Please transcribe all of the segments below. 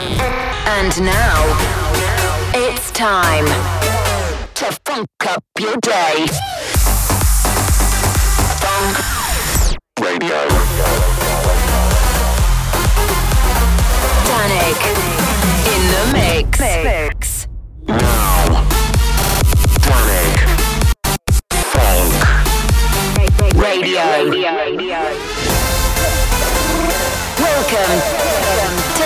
And now, it's time to funk up your day. Funk Radio. Danik in the mix. Now, Danik. Funk Radio. Welcome to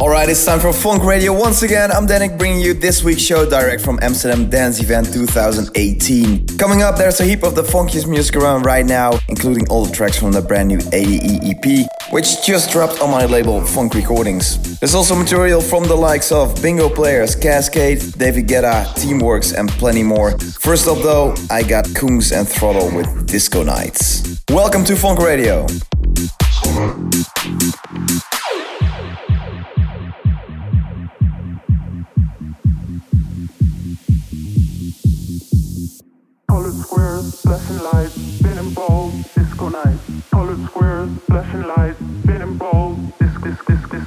Alright, it's time for Funk Radio once again. I'm Danik, bringing you this week's show direct from Amsterdam Dance Event 2018. Coming up, there's a heap of the funkiest music around right now, including all the tracks from the brand new ADE EP, which just dropped on my label Funk Recordings. There's also material from the likes of Bingo Players, Cascade, David Guetta, Teamworks and plenty more. First up though, I got Kungs and Throttle with Disco Nights. Welcome to Funk Radio. Colored squares, flashing lights, spinning balls, disco nights. Colored squares, flashing lights, spinning balls, disc.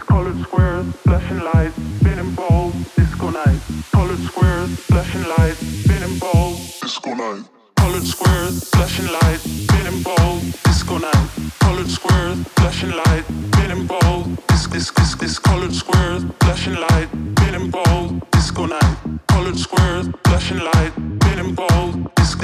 Colored squares, flashing lights, spinning balls, disco nights. Colored squares, flashing lights, spinning balls, disco night. Colored squares, flashing lights, spinning balls, disco night. Colored squares, flashing lights, spinning balls, disc. Colored squares, flashing lights, spinning balls, disco night. Colored squares, flashing lights, spinning balls, disc.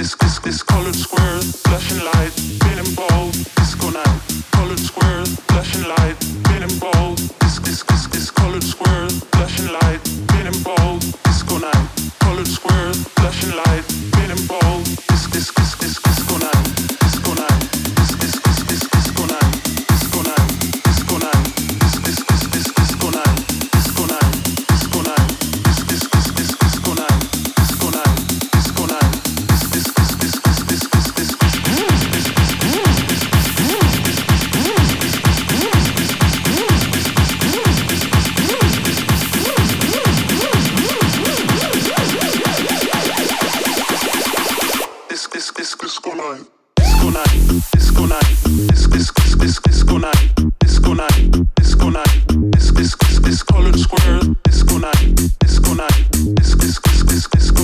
Colored squares, flashing lights, spinning balls, disco night. Colored squares, flashing lights, spinning balls, disc. Colored squares, flashing lights, spinning balls, disco night. Colored squares, flashing lights, spinning balls, disc. Disco night. Disco night. Disco night. Disco night. Disco night. Disco night. Disco night. Disco night. Disco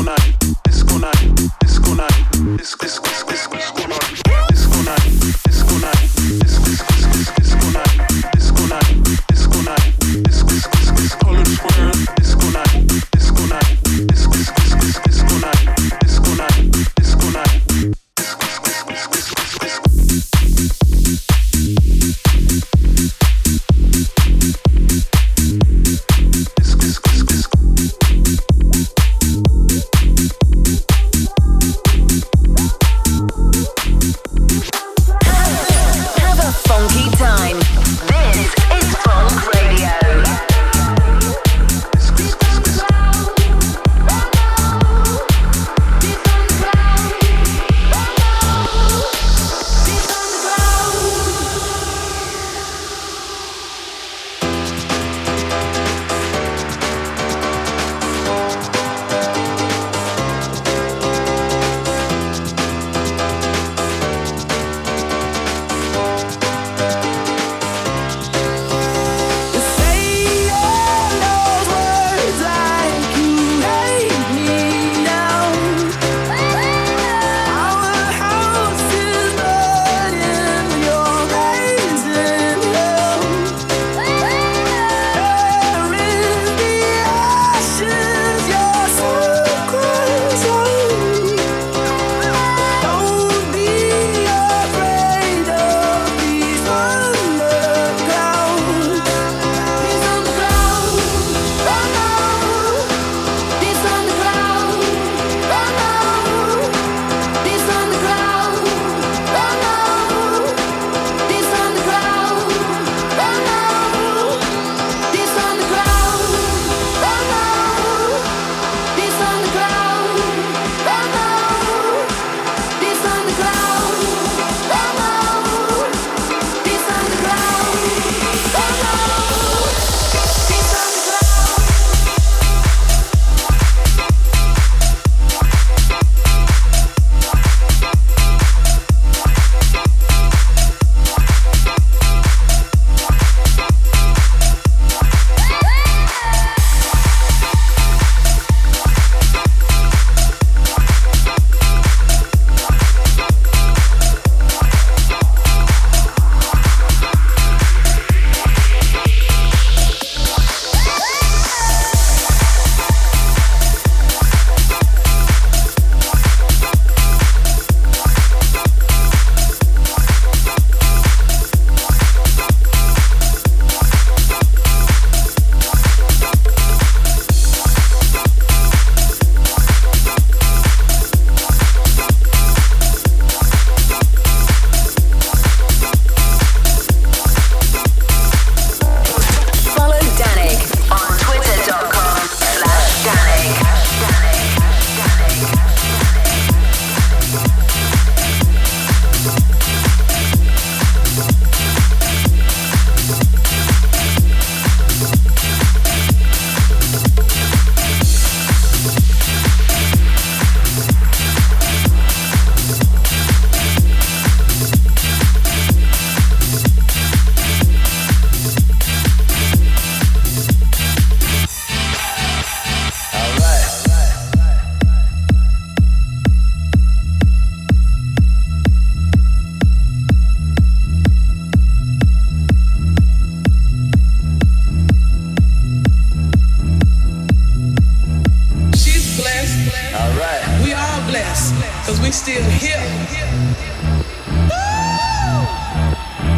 night. Disco night. Disco night.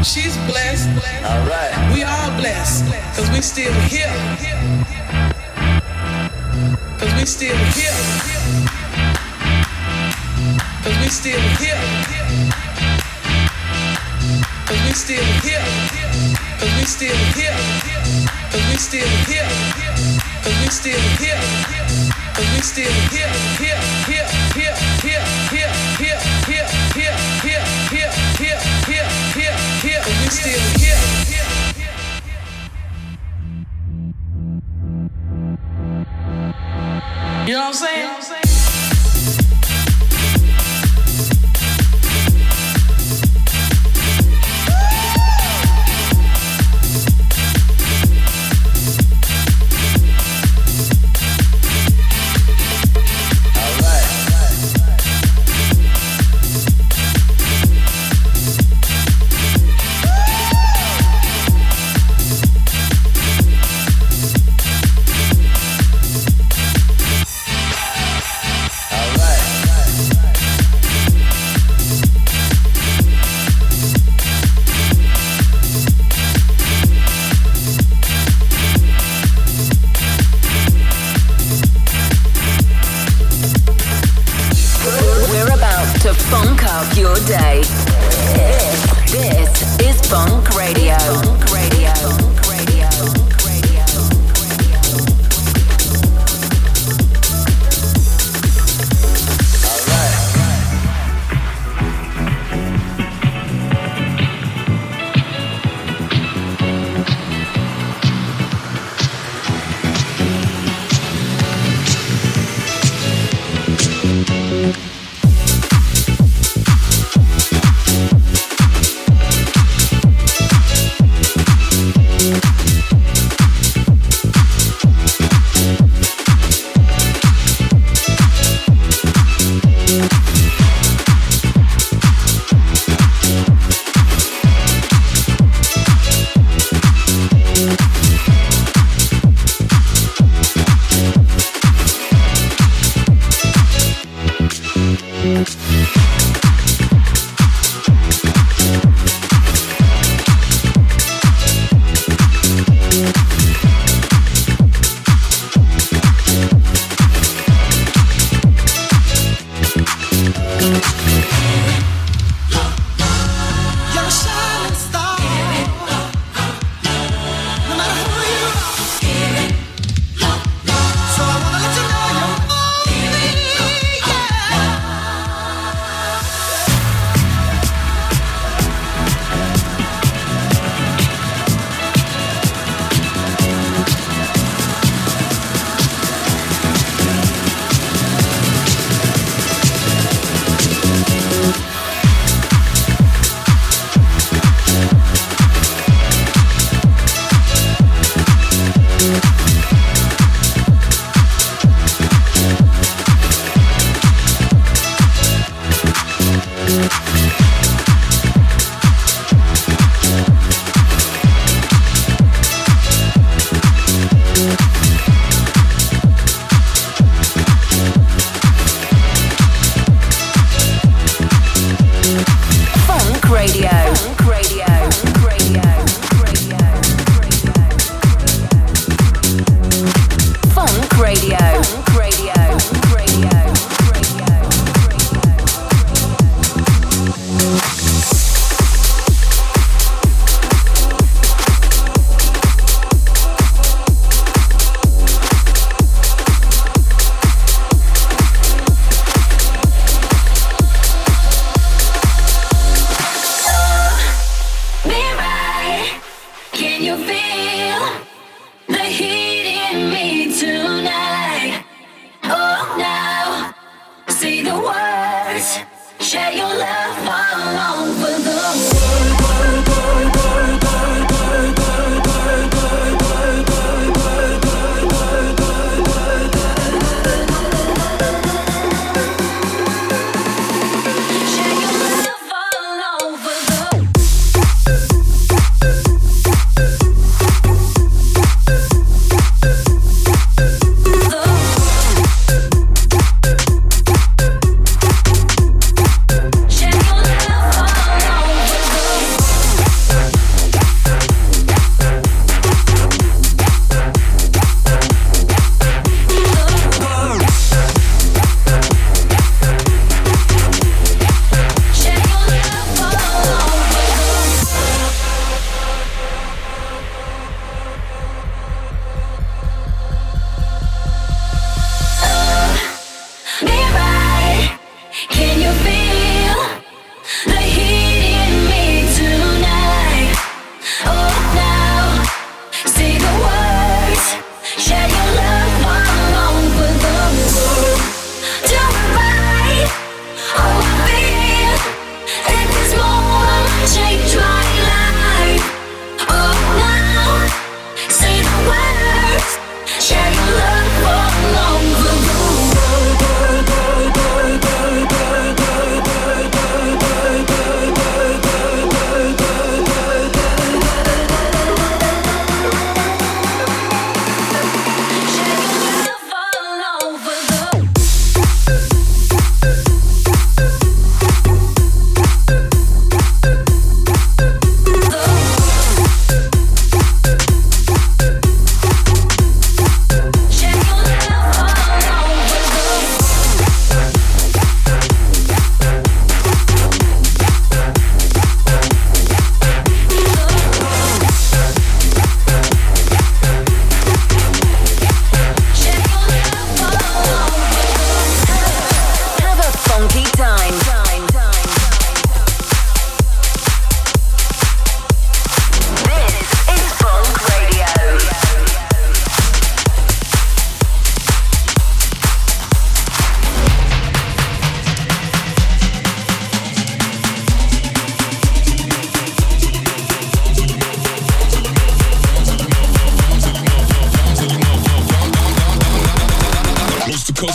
She's blessed. All right. We all blessed. Cause we still here. Cause we still here. Cause we still here. Cause we still here. Cause we still here. Cause we still here. Cause we still here. Cause we still here. Here, here, here, here, here, here, here, here, here, here, here, here, here, here, we still here. You know what I'm saying? You know what I'm saying?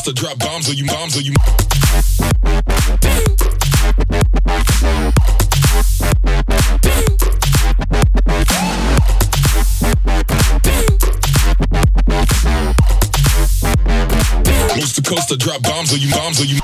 bust to drop bombs or you moms or you. Coast to coast to drop bombs or you moms or you.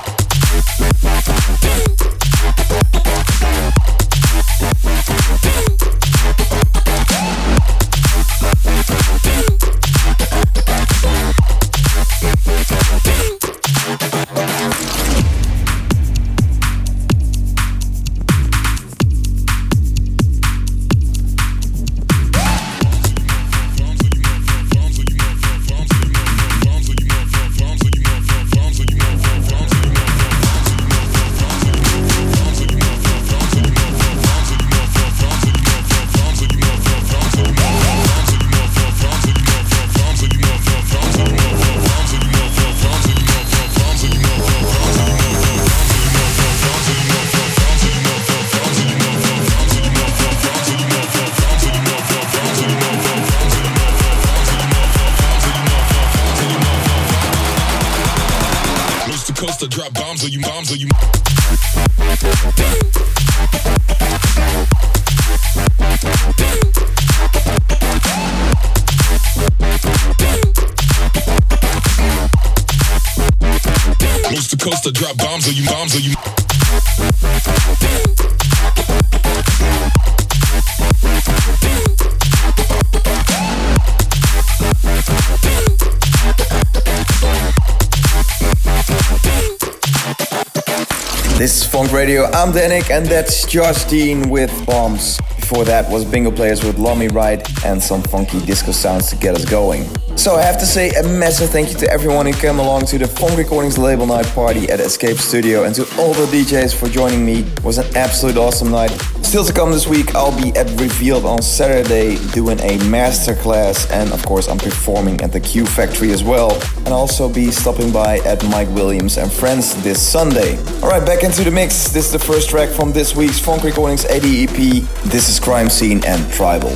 This is Funk Radio, I'm Danik, and that's Justine with Bombs. Before that was Bingo Players with Lommy Ride and some funky disco sounds to get us going. So I have to say a massive thank you to everyone who came along to the Funk Recordings label night party at Escape Studio and to all the DJs for joining me. It was an absolute awesome night. Still to come this week, I'll be at Revealed on Saturday doing a masterclass, and of course I'm performing at the Q Factory as well. And I'll also be stopping by at Mike Williams and Friends this Sunday. Alright, back into the mix. This is the first track from this week's Funk Recordings ADEP. This is Crime Scene and Tribal.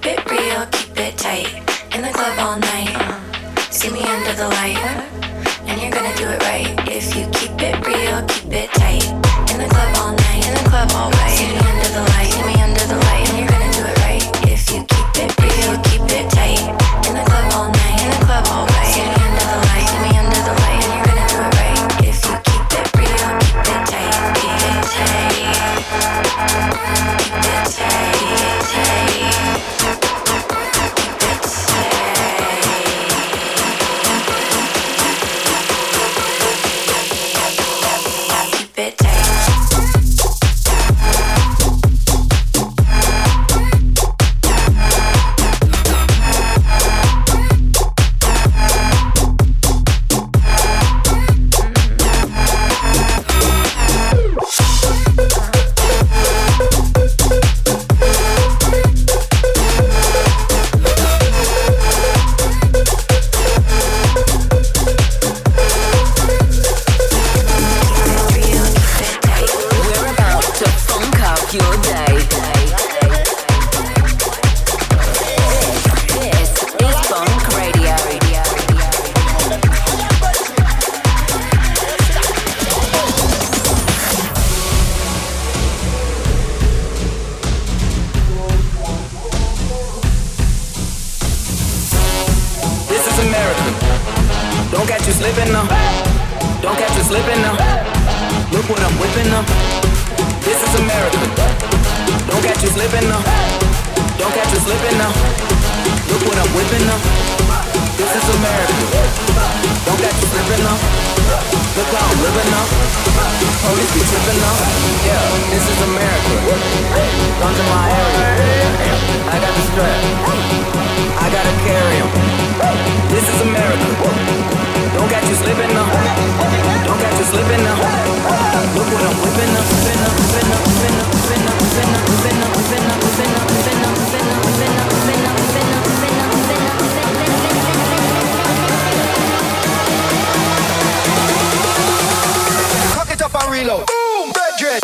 Keep it real, keep it tight. In the club all night. See me under the light. And you're gonna do it right. If you keep it real, keep it tight. In the club all night. In the club all night. See me under the light. See me under the light. And you're gonna do it right. If you keep it real, keep it tight. In the club all night. In the club all night. See me under the light. See me under the light. And you're gonna do it right. If you keep it real, keep it tight. Keep it tight. Keep it tight. Reload. Boom, Frederick.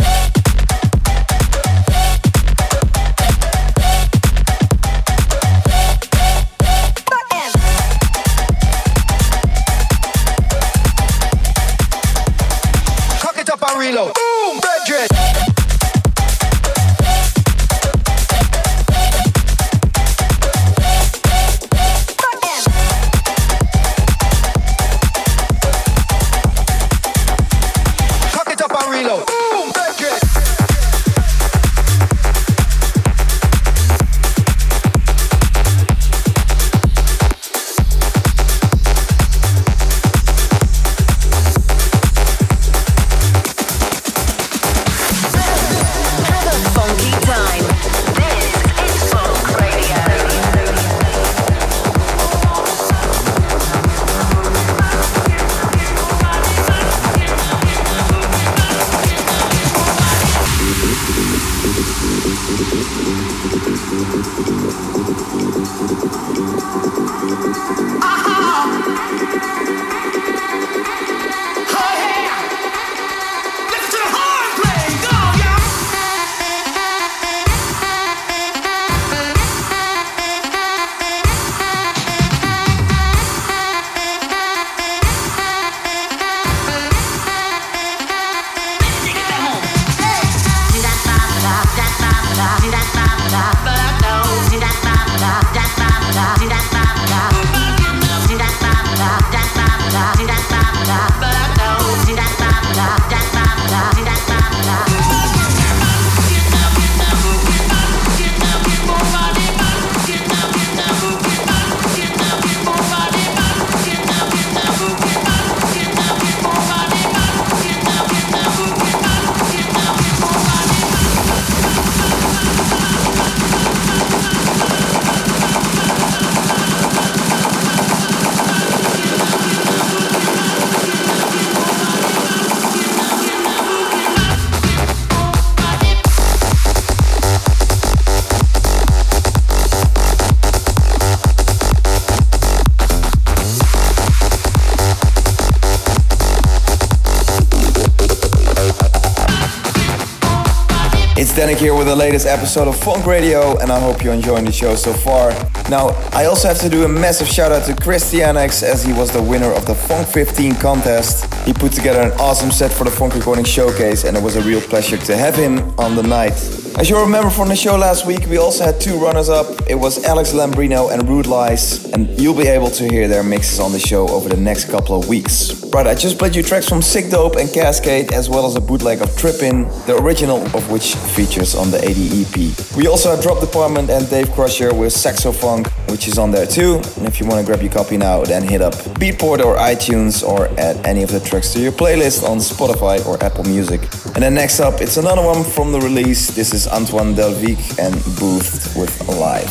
Danik here with the latest episode of Funk Radio, and I hope you're enjoying the show so far. Now, I also have to do a massive shout out to Christian X, as he was the winner of the Funk 15 contest. He put together an awesome set for the Funk Recording Showcase, and it was a real pleasure to have him on the night. As you'll remember from the show last week, we also had two runners-up. It was Alex Lambrino and Rude Lies, and you'll be able to hear their mixes on the show over the next couple of weeks. Right, I just played you tracks from Sick Dope and Cascade, as well as a bootleg of Trippin, the original of which features on the AD EP. We also have Drop Department and Dave Crusher with Saxo Funk, which is on there too. And if you want to grab your copy now, then hit up Beatport or iTunes, or add any of the tracks to your playlist on Spotify or Apple Music. And then next up, it's another one from the release. This is Antoine Delvic and Boothed with Alive.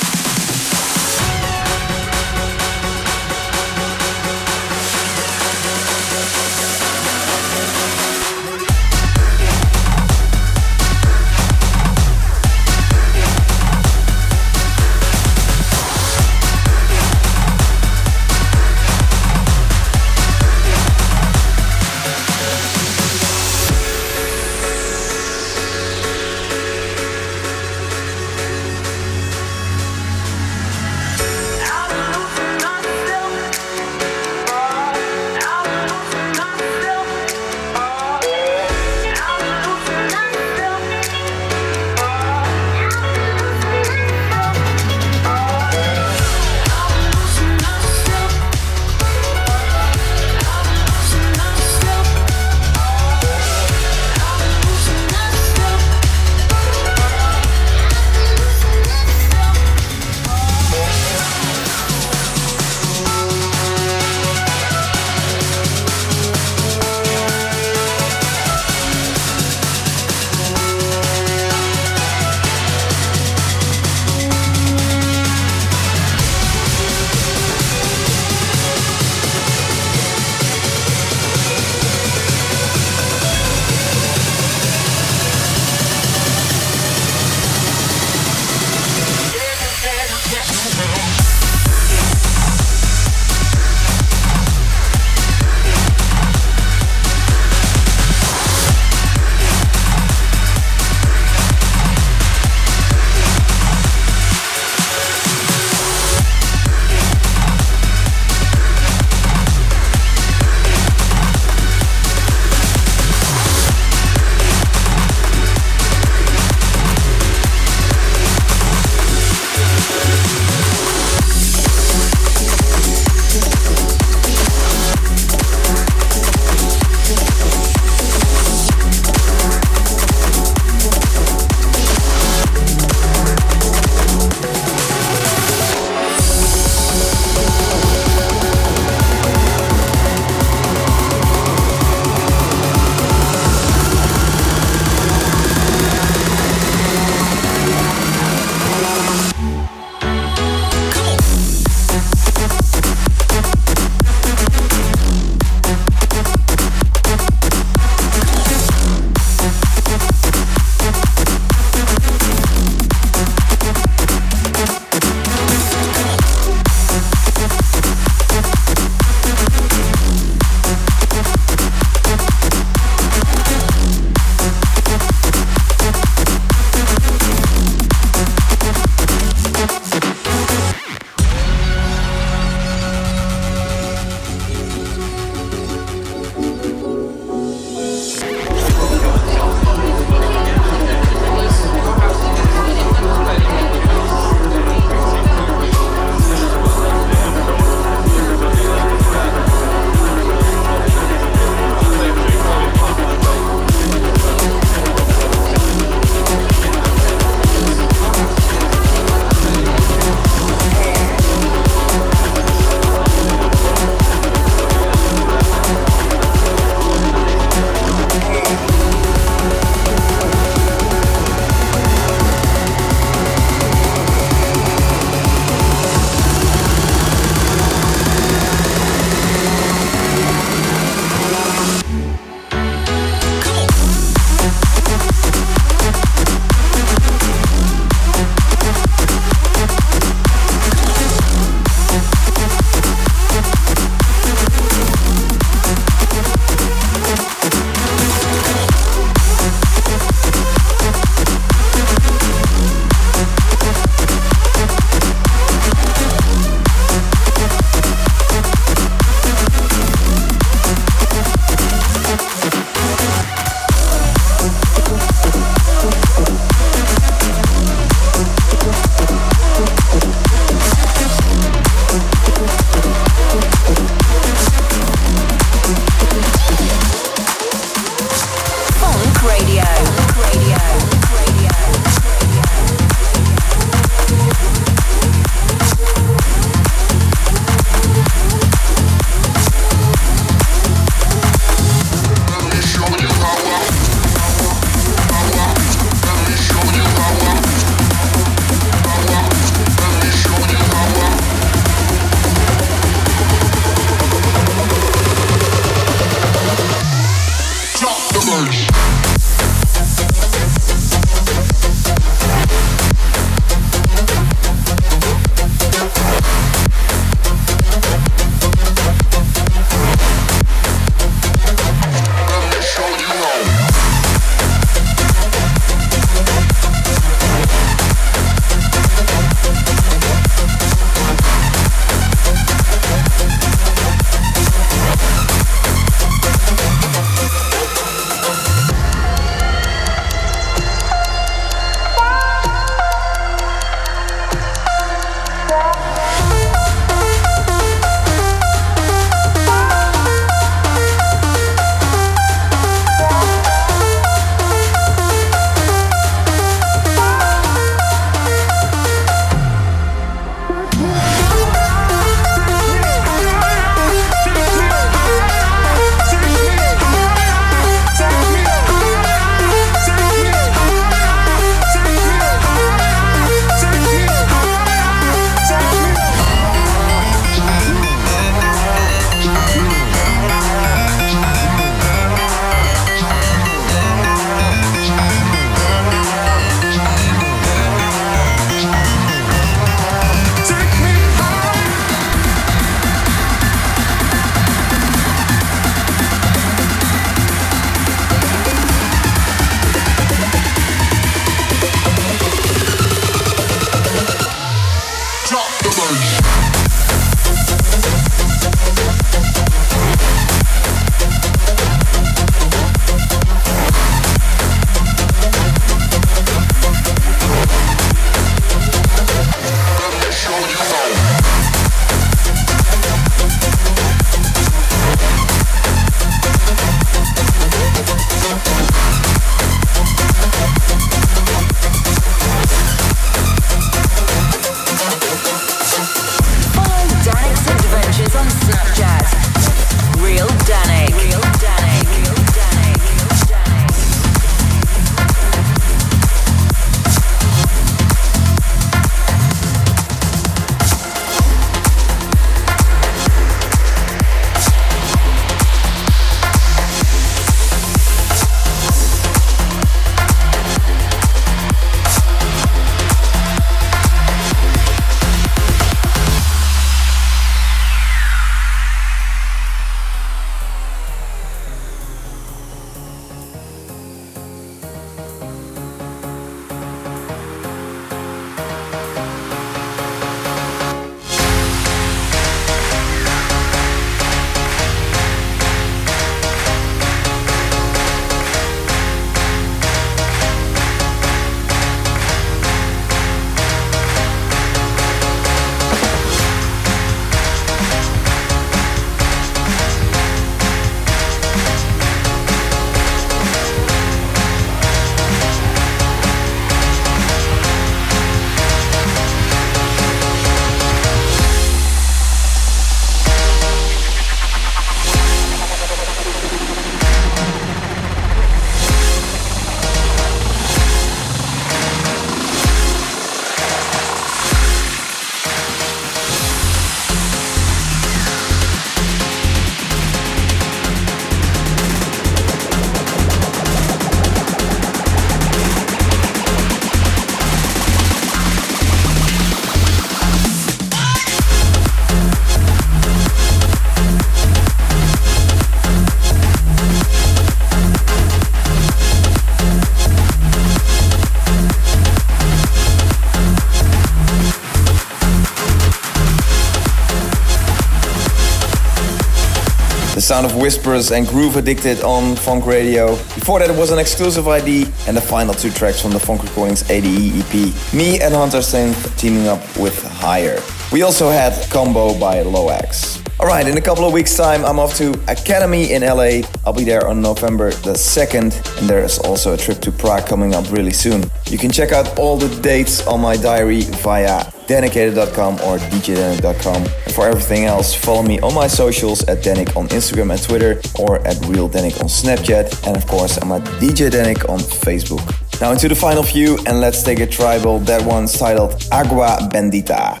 Sound of Whispers and Groove Addicted on Funk Radio. Before that it was an exclusive ID and the final two tracks from the Funk Recordings ADE EP. Me and Hunter Synth teaming up with Higher. We also had Combo by Loax. Alright, in a couple of weeks time I'm off to Academy in LA. I'll be there on November the 2nd and there is also a trip to Prague coming up really soon. You can check out all the dates on my diary via Danicated.com or djdanik.com. And for everything else, follow me on my socials at Danik on Instagram and Twitter or at RealDanik on Snapchat. And of course, I'm at DJ Danik on Facebook. Now into the final few and let's take a tribal. That one's titled Agua Bendita.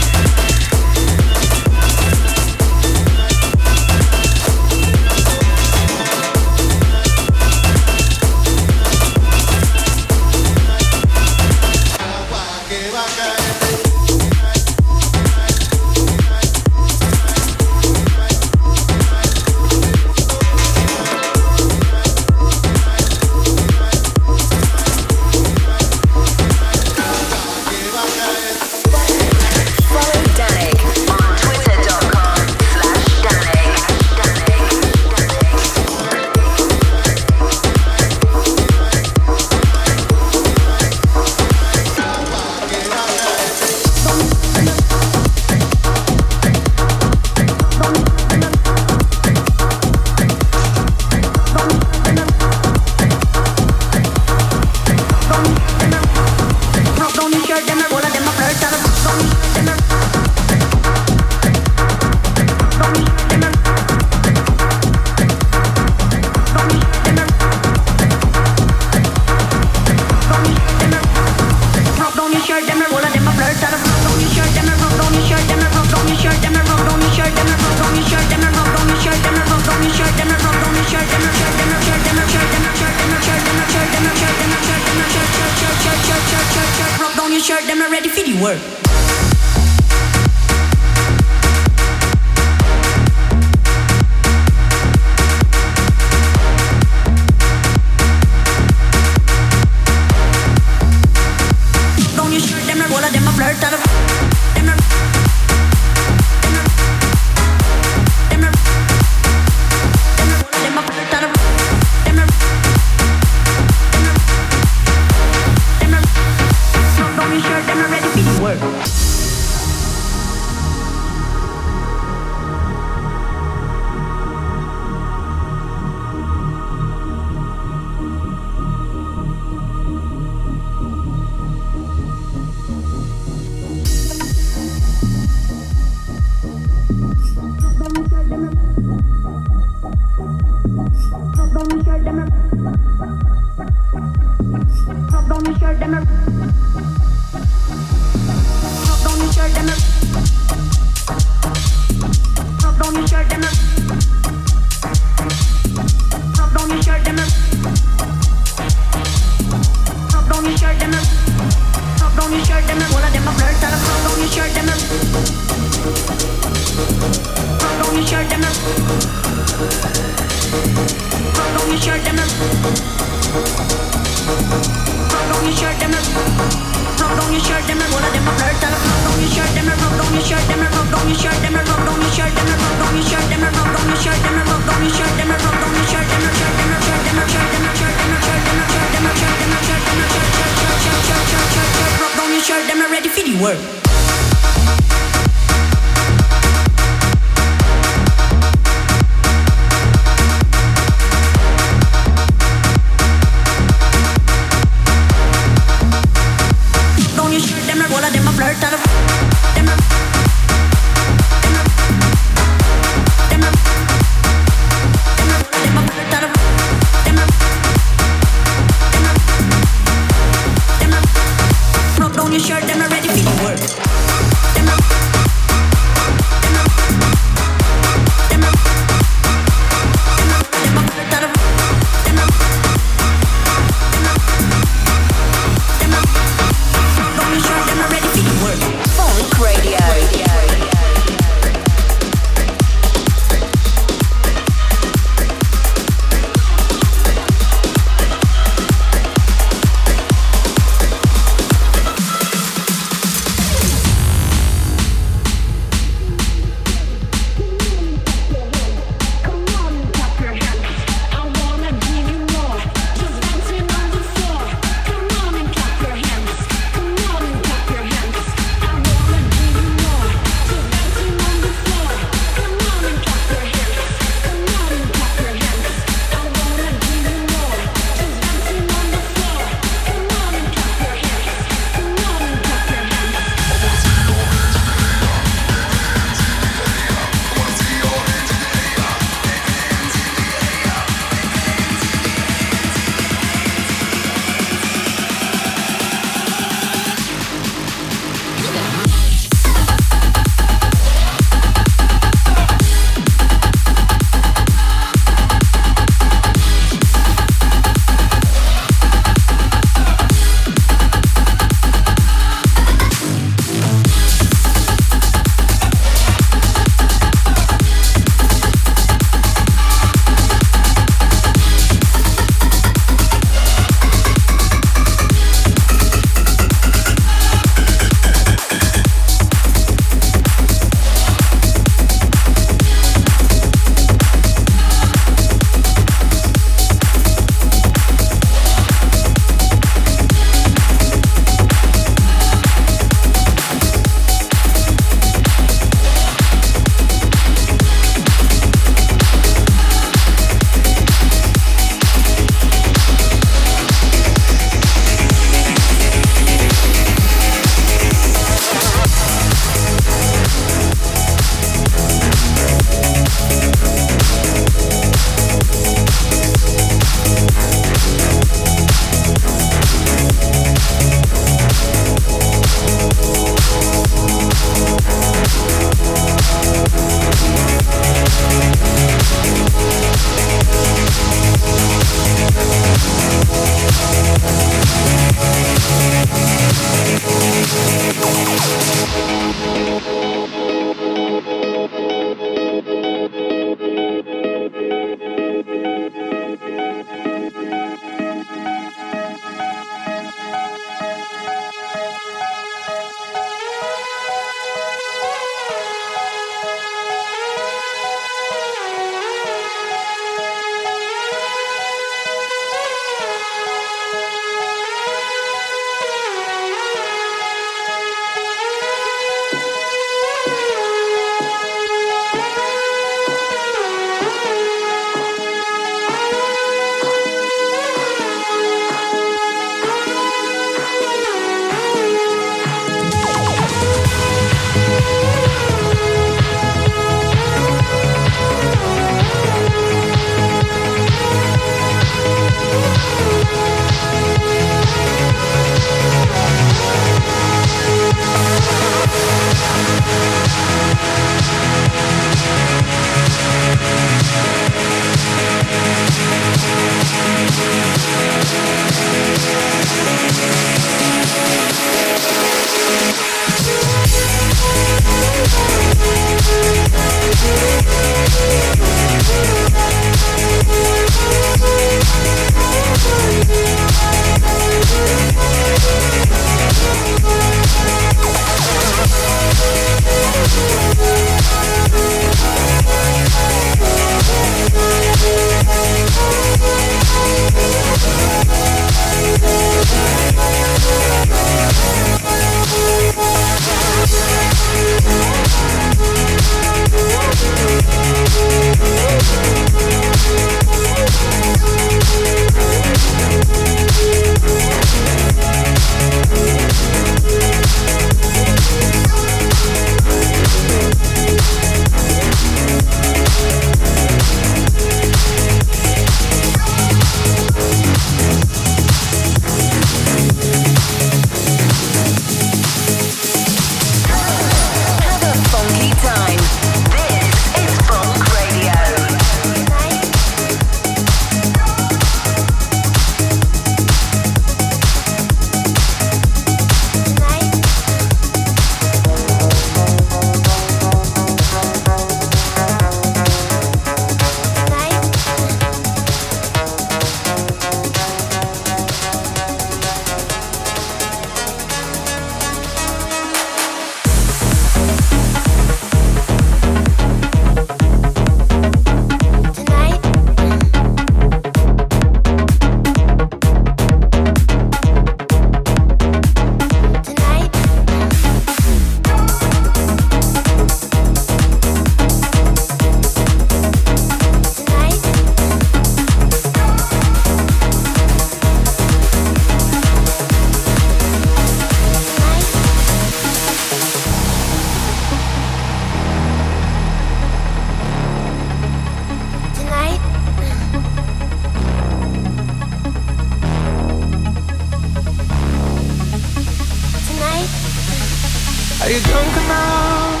Are you drunk enough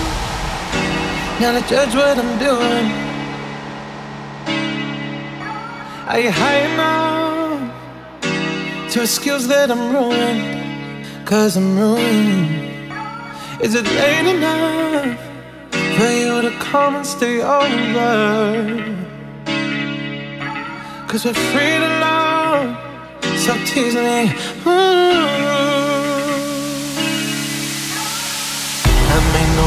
now to judge what I'm doing? Are you high enough to excuse that I'm ruined? Cause I'm ruined. Is it late enough for you to come and stay over? Cause we're free to love, so tease me. Ooh. I make no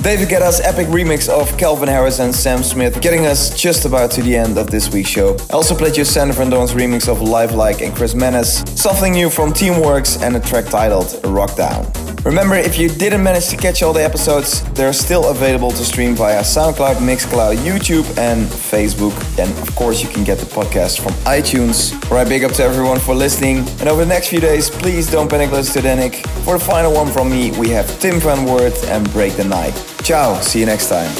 David Guetta's epic remix of Calvin Harris and Sam Smith, getting us just about to the end of this week's show. I also played you Sander Van Doorn's remix of Lifelike and Chris Menace, something new from Teamworks, and a track titled Rockdown. Remember, if you didn't manage to catch all the episodes, they're still available to stream via SoundCloud, Mixcloud, YouTube and Facebook. And of course you can get the podcast from iTunes. All right, big up to everyone for listening. And over the next few days, please don't panic, listen to Danik. For the final one from me, we have Tim Van Wert and Break the Night. Ciao, see you next time.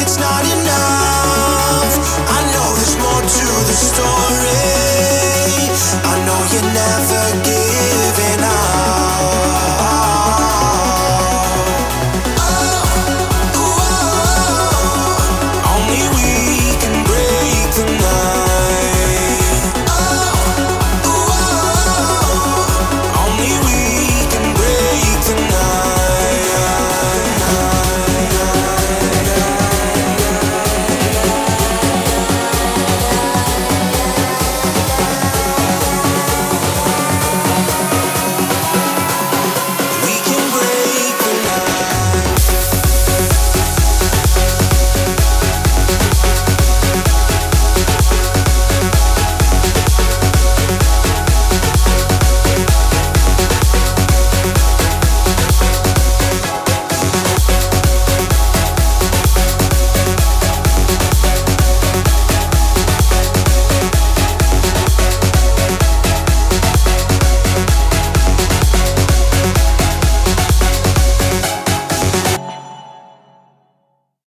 It's not enough. I know there's more to the story.